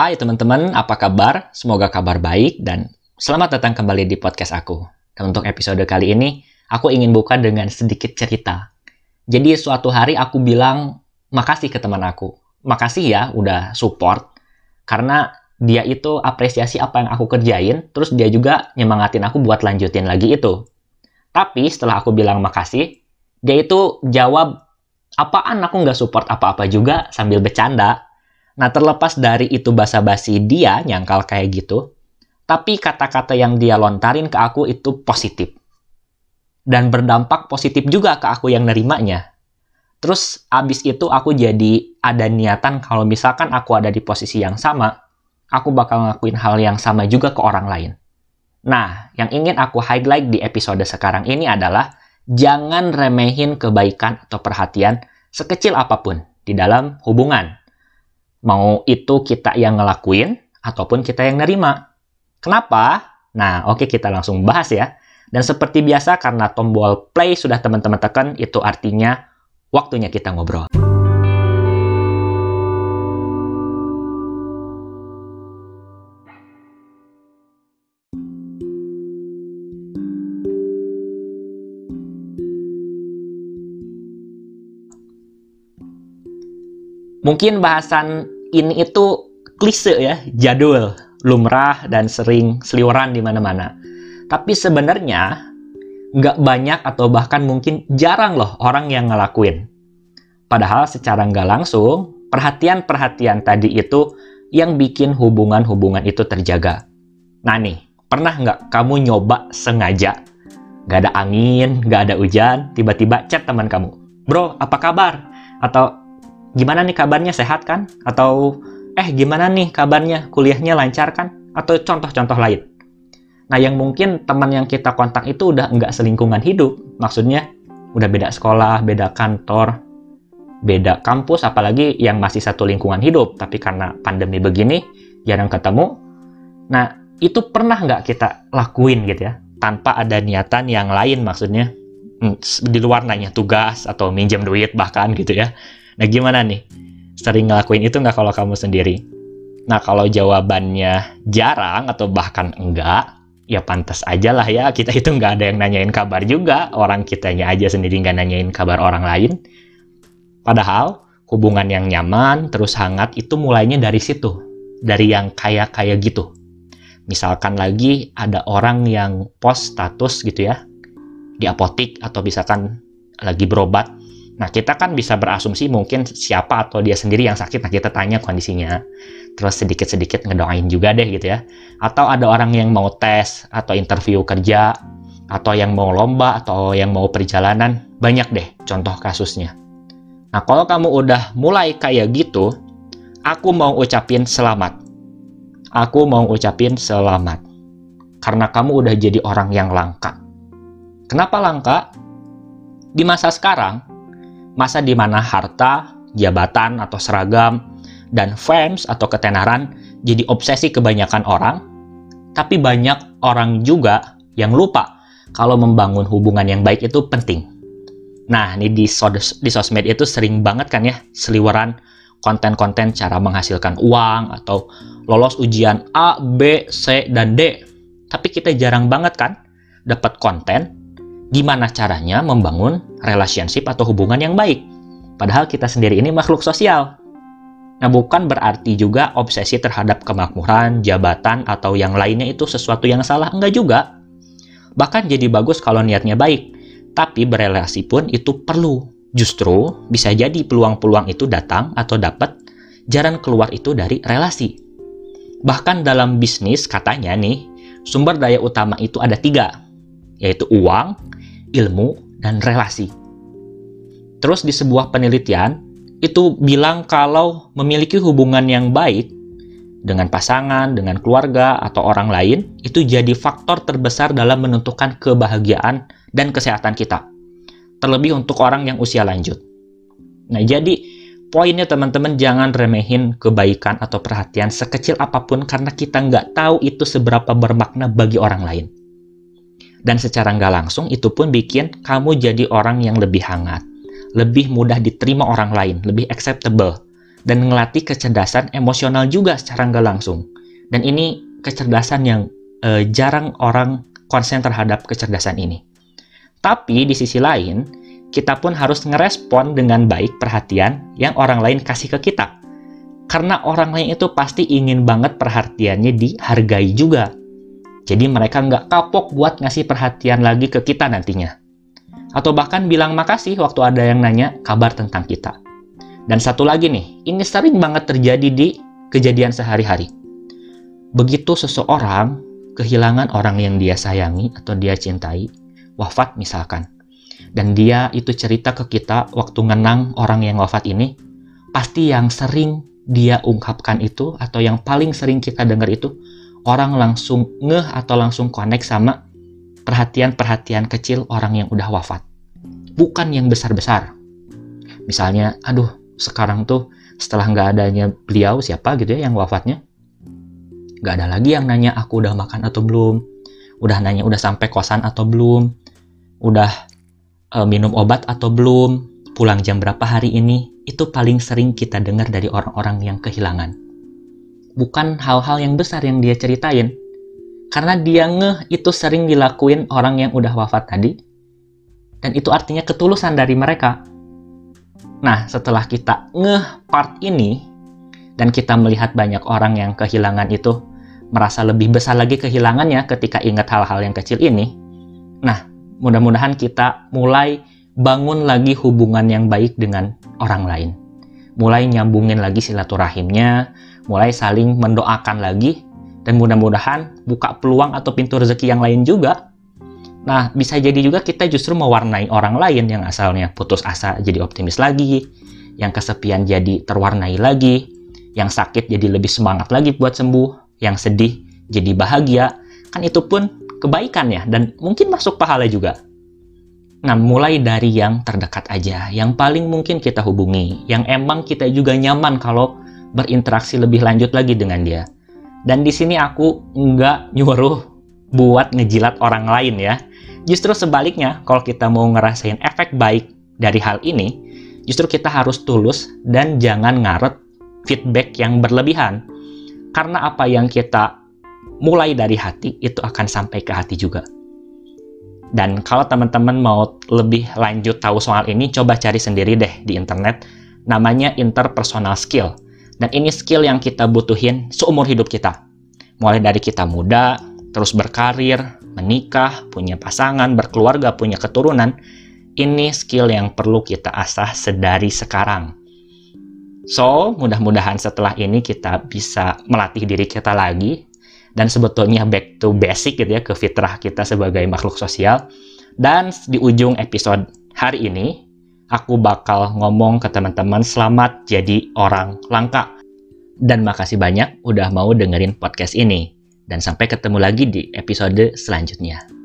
Hai teman-teman, apa kabar? Semoga kabar baik dan selamat datang kembali di podcast aku. Dan untuk episode kali ini, aku ingin buka dengan sedikit cerita. Jadi suatu hari aku bilang makasih ke teman aku. Makasih ya udah support, karena dia itu apresiasi apa yang aku kerjain, terus dia juga nyemangatin aku buat lanjutin lagi itu. Tapi setelah aku bilang makasih, dia itu jawab, apaan aku nggak support apa-apa juga sambil bercanda. Nah, terlepas dari itu basa-basi dia nyangkal kayak gitu, tapi kata-kata yang dia lontarin ke aku itu positif. Dan berdampak positif juga ke aku yang nerimanya. Terus, abis itu aku jadi ada niatan kalau misalkan aku ada di posisi yang sama, aku bakal ngakuin hal yang sama juga ke orang lain. Nah, yang ingin aku highlight di episode sekarang ini adalah jangan remehin kebaikan atau perhatian sekecil apapun di dalam hubungan. Mau itu kita yang ngelakuin, ataupun kita yang nerima. Kenapa? Nah, oke kita langsung bahas ya. Dan seperti biasa, karena tombol play sudah teman-teman tekan, itu artinya waktunya kita ngobrol. Mungkin bahasan ini itu klise ya, jadul, lumrah, dan sering seliuran di mana-mana. Tapi sebenarnya, nggak banyak atau bahkan mungkin jarang loh orang yang ngelakuin. Padahal secara nggak langsung, perhatian-perhatian tadi itu yang bikin hubungan-hubungan itu terjaga. Nah nih, pernah nggak kamu nyoba sengaja? Nggak ada angin, nggak ada hujan, tiba-tiba chat teman kamu. Bro, apa kabar? Atau gimana nih kabarnya, sehat kan? Atau, gimana nih kabarnya, kuliahnya lancar kan? Atau contoh-contoh lain. Nah, yang mungkin teman yang kita kontak itu udah nggak selingkungan hidup. Maksudnya, udah beda sekolah, beda kantor, beda kampus, apalagi yang masih satu lingkungan hidup. Tapi karena pandemi begini, jarang ketemu. Nah, itu pernah nggak kita lakuin gitu ya? Tanpa ada niatan yang lain maksudnya. Di luar nanya tugas, atau minjem duit bahkan gitu ya. Nah, gimana nih? Sering ngelakuin itu nggak kalau kamu sendiri? Nah, kalau jawabannya jarang atau bahkan enggak, ya pantas aja lah ya. Kita itu nggak ada yang nanyain kabar juga. Orang kitanya aja sendiri nggak nanyain kabar orang lain. Padahal, hubungan yang nyaman, terus hangat, itu mulainya dari situ. Dari yang kayak gitu. Misalkan lagi ada orang yang post status gitu ya, di apotik atau misalkan lagi berobat. Nah, kita kan bisa berasumsi mungkin siapa atau dia sendiri yang sakit. Nah, kita tanya kondisinya. Terus sedikit-sedikit ngedoain juga deh gitu ya. Atau ada orang yang mau tes, atau interview kerja, atau yang mau lomba, atau yang mau perjalanan. Banyak deh contoh kasusnya. Nah, kalau kamu udah mulai kayak gitu, aku mau ucapin selamat. Aku mau ucapin selamat. Karena kamu udah jadi orang yang langka. Kenapa langka? Di masa sekarang, masa di mana harta, jabatan atau seragam, dan fans atau ketenaran jadi obsesi kebanyakan orang, tapi banyak orang juga yang lupa kalau membangun hubungan yang baik itu penting. Nah, ini di sosmed itu sering banget kan ya, seliweran konten-konten cara menghasilkan uang, atau lolos ujian A, B, C, dan D. Tapi kita jarang banget kan dapat konten gimana caranya membangun relationship atau hubungan yang baik. Padahal kita sendiri ini makhluk sosial. Nah, bukan berarti juga obsesi terhadap kemakmuran, jabatan, atau yang lainnya itu sesuatu yang salah. Enggak juga. Bahkan jadi bagus kalau niatnya baik. Tapi berelasi pun itu perlu. Justru bisa jadi peluang-peluang itu datang atau dapat, jalan keluar itu dari relasi. Bahkan dalam bisnis katanya nih, sumber daya utama itu ada 3. Yaitu uang, ilmu, dan relasi. Terus di sebuah penelitian, itu bilang kalau memiliki hubungan yang baik dengan pasangan, dengan keluarga, atau orang lain, itu jadi faktor terbesar dalam menentukan kebahagiaan dan kesehatan kita. Terlebih untuk orang yang usia lanjut. Nah, jadi poinnya teman-teman, jangan remehin kebaikan atau perhatian sekecil apapun karena kita nggak tahu itu seberapa bermakna bagi orang lain. Dan secara nggak langsung, itu pun bikin kamu jadi orang yang lebih hangat, lebih mudah diterima orang lain, lebih acceptable. dan ngelatih kecerdasan emosional juga secara nggak langsung. Dan ini kecerdasan yang jarang orang konsen terhadap kecerdasan ini. Tapi di sisi lain, kita pun harus ngerespon dengan baik perhatian yang orang lain kasih ke kita. Karena orang lain itu pasti ingin banget perhatiannya dihargai juga. Jadi mereka nggak kapok buat ngasih perhatian lagi ke kita nantinya. Atau bahkan bilang makasih waktu ada yang nanya kabar tentang kita. Dan satu lagi nih, ini sering banget terjadi di kejadian sehari-hari. Begitu seseorang kehilangan orang yang dia sayangi atau dia cintai, wafat misalkan. Dan dia itu cerita ke kita waktu ngenang orang yang wafat ini, pasti yang sering dia ungkapkan itu atau yang paling sering kita dengar itu, orang langsung ngeh atau langsung connect sama perhatian-perhatian kecil orang yang udah wafat. Bukan yang besar-besar. Misalnya, aduh sekarang tuh setelah nggak adanya beliau siapa gitu ya yang wafatnya, nggak ada lagi yang nanya aku udah makan atau belum, udah nanya udah sampai kosan atau belum, udah minum obat atau belum, pulang jam berapa hari ini. Itu paling sering kita dengar dari orang-orang yang kehilangan. Bukan hal-hal yang besar yang dia ceritain. Karena dia ngeh itu sering dilakuin orang yang udah wafat tadi. Dan itu artinya ketulusan dari mereka. Nah, setelah kita ngeh part ini, dan kita melihat banyak orang yang kehilangan itu, merasa lebih besar lagi kehilangannya ketika ingat hal-hal yang kecil ini. Nah, mudah-mudahan kita mulai bangun lagi hubungan yang baik dengan orang lain. Mulai nyambungin lagi silaturahimnya, mulai saling mendoakan lagi, dan mudah-mudahan buka peluang atau pintu rezeki yang lain juga. Nah, bisa jadi juga kita justru mewarnai orang lain yang asalnya putus asa jadi optimis lagi, yang kesepian jadi terwarnai lagi, yang sakit jadi lebih semangat lagi buat sembuh, yang sedih jadi bahagia. Kan itu pun kebaikan ya, dan mungkin masuk pahala juga. Nah, mulai dari yang terdekat aja, yang paling mungkin kita hubungi, yang emang kita juga nyaman kalau berinteraksi lebih lanjut lagi dengan dia. Dan di sini aku nggak nyuruh buat ngejilat orang lain ya. Justru sebaliknya, kalau kita mau ngerasain efek baik dari hal ini, justru kita harus tulus dan jangan ngaret feedback yang berlebihan. Karena apa yang kita mulai dari hati, itu akan sampai ke hati juga. Dan kalau teman-teman mau lebih lanjut tahu soal ini, coba cari sendiri deh di internet. Namanya interpersonal skill. Dan ini skill yang kita butuhin seumur hidup kita. Mulai dari kita muda, terus berkarir, menikah, punya pasangan, berkeluarga, punya keturunan. Ini skill yang perlu kita asah sedari sekarang. So, mudah-mudahan setelah ini kita bisa melatih diri kita lagi. Dan sebetulnya back to basic gitu ya, ke fitrah kita sebagai makhluk sosial. Dan di ujung episode hari ini, aku bakal ngomong ke teman-teman selamat jadi orang langka. Dan makasih banyak udah mau dengerin podcast ini. Dan sampai ketemu lagi di episode selanjutnya.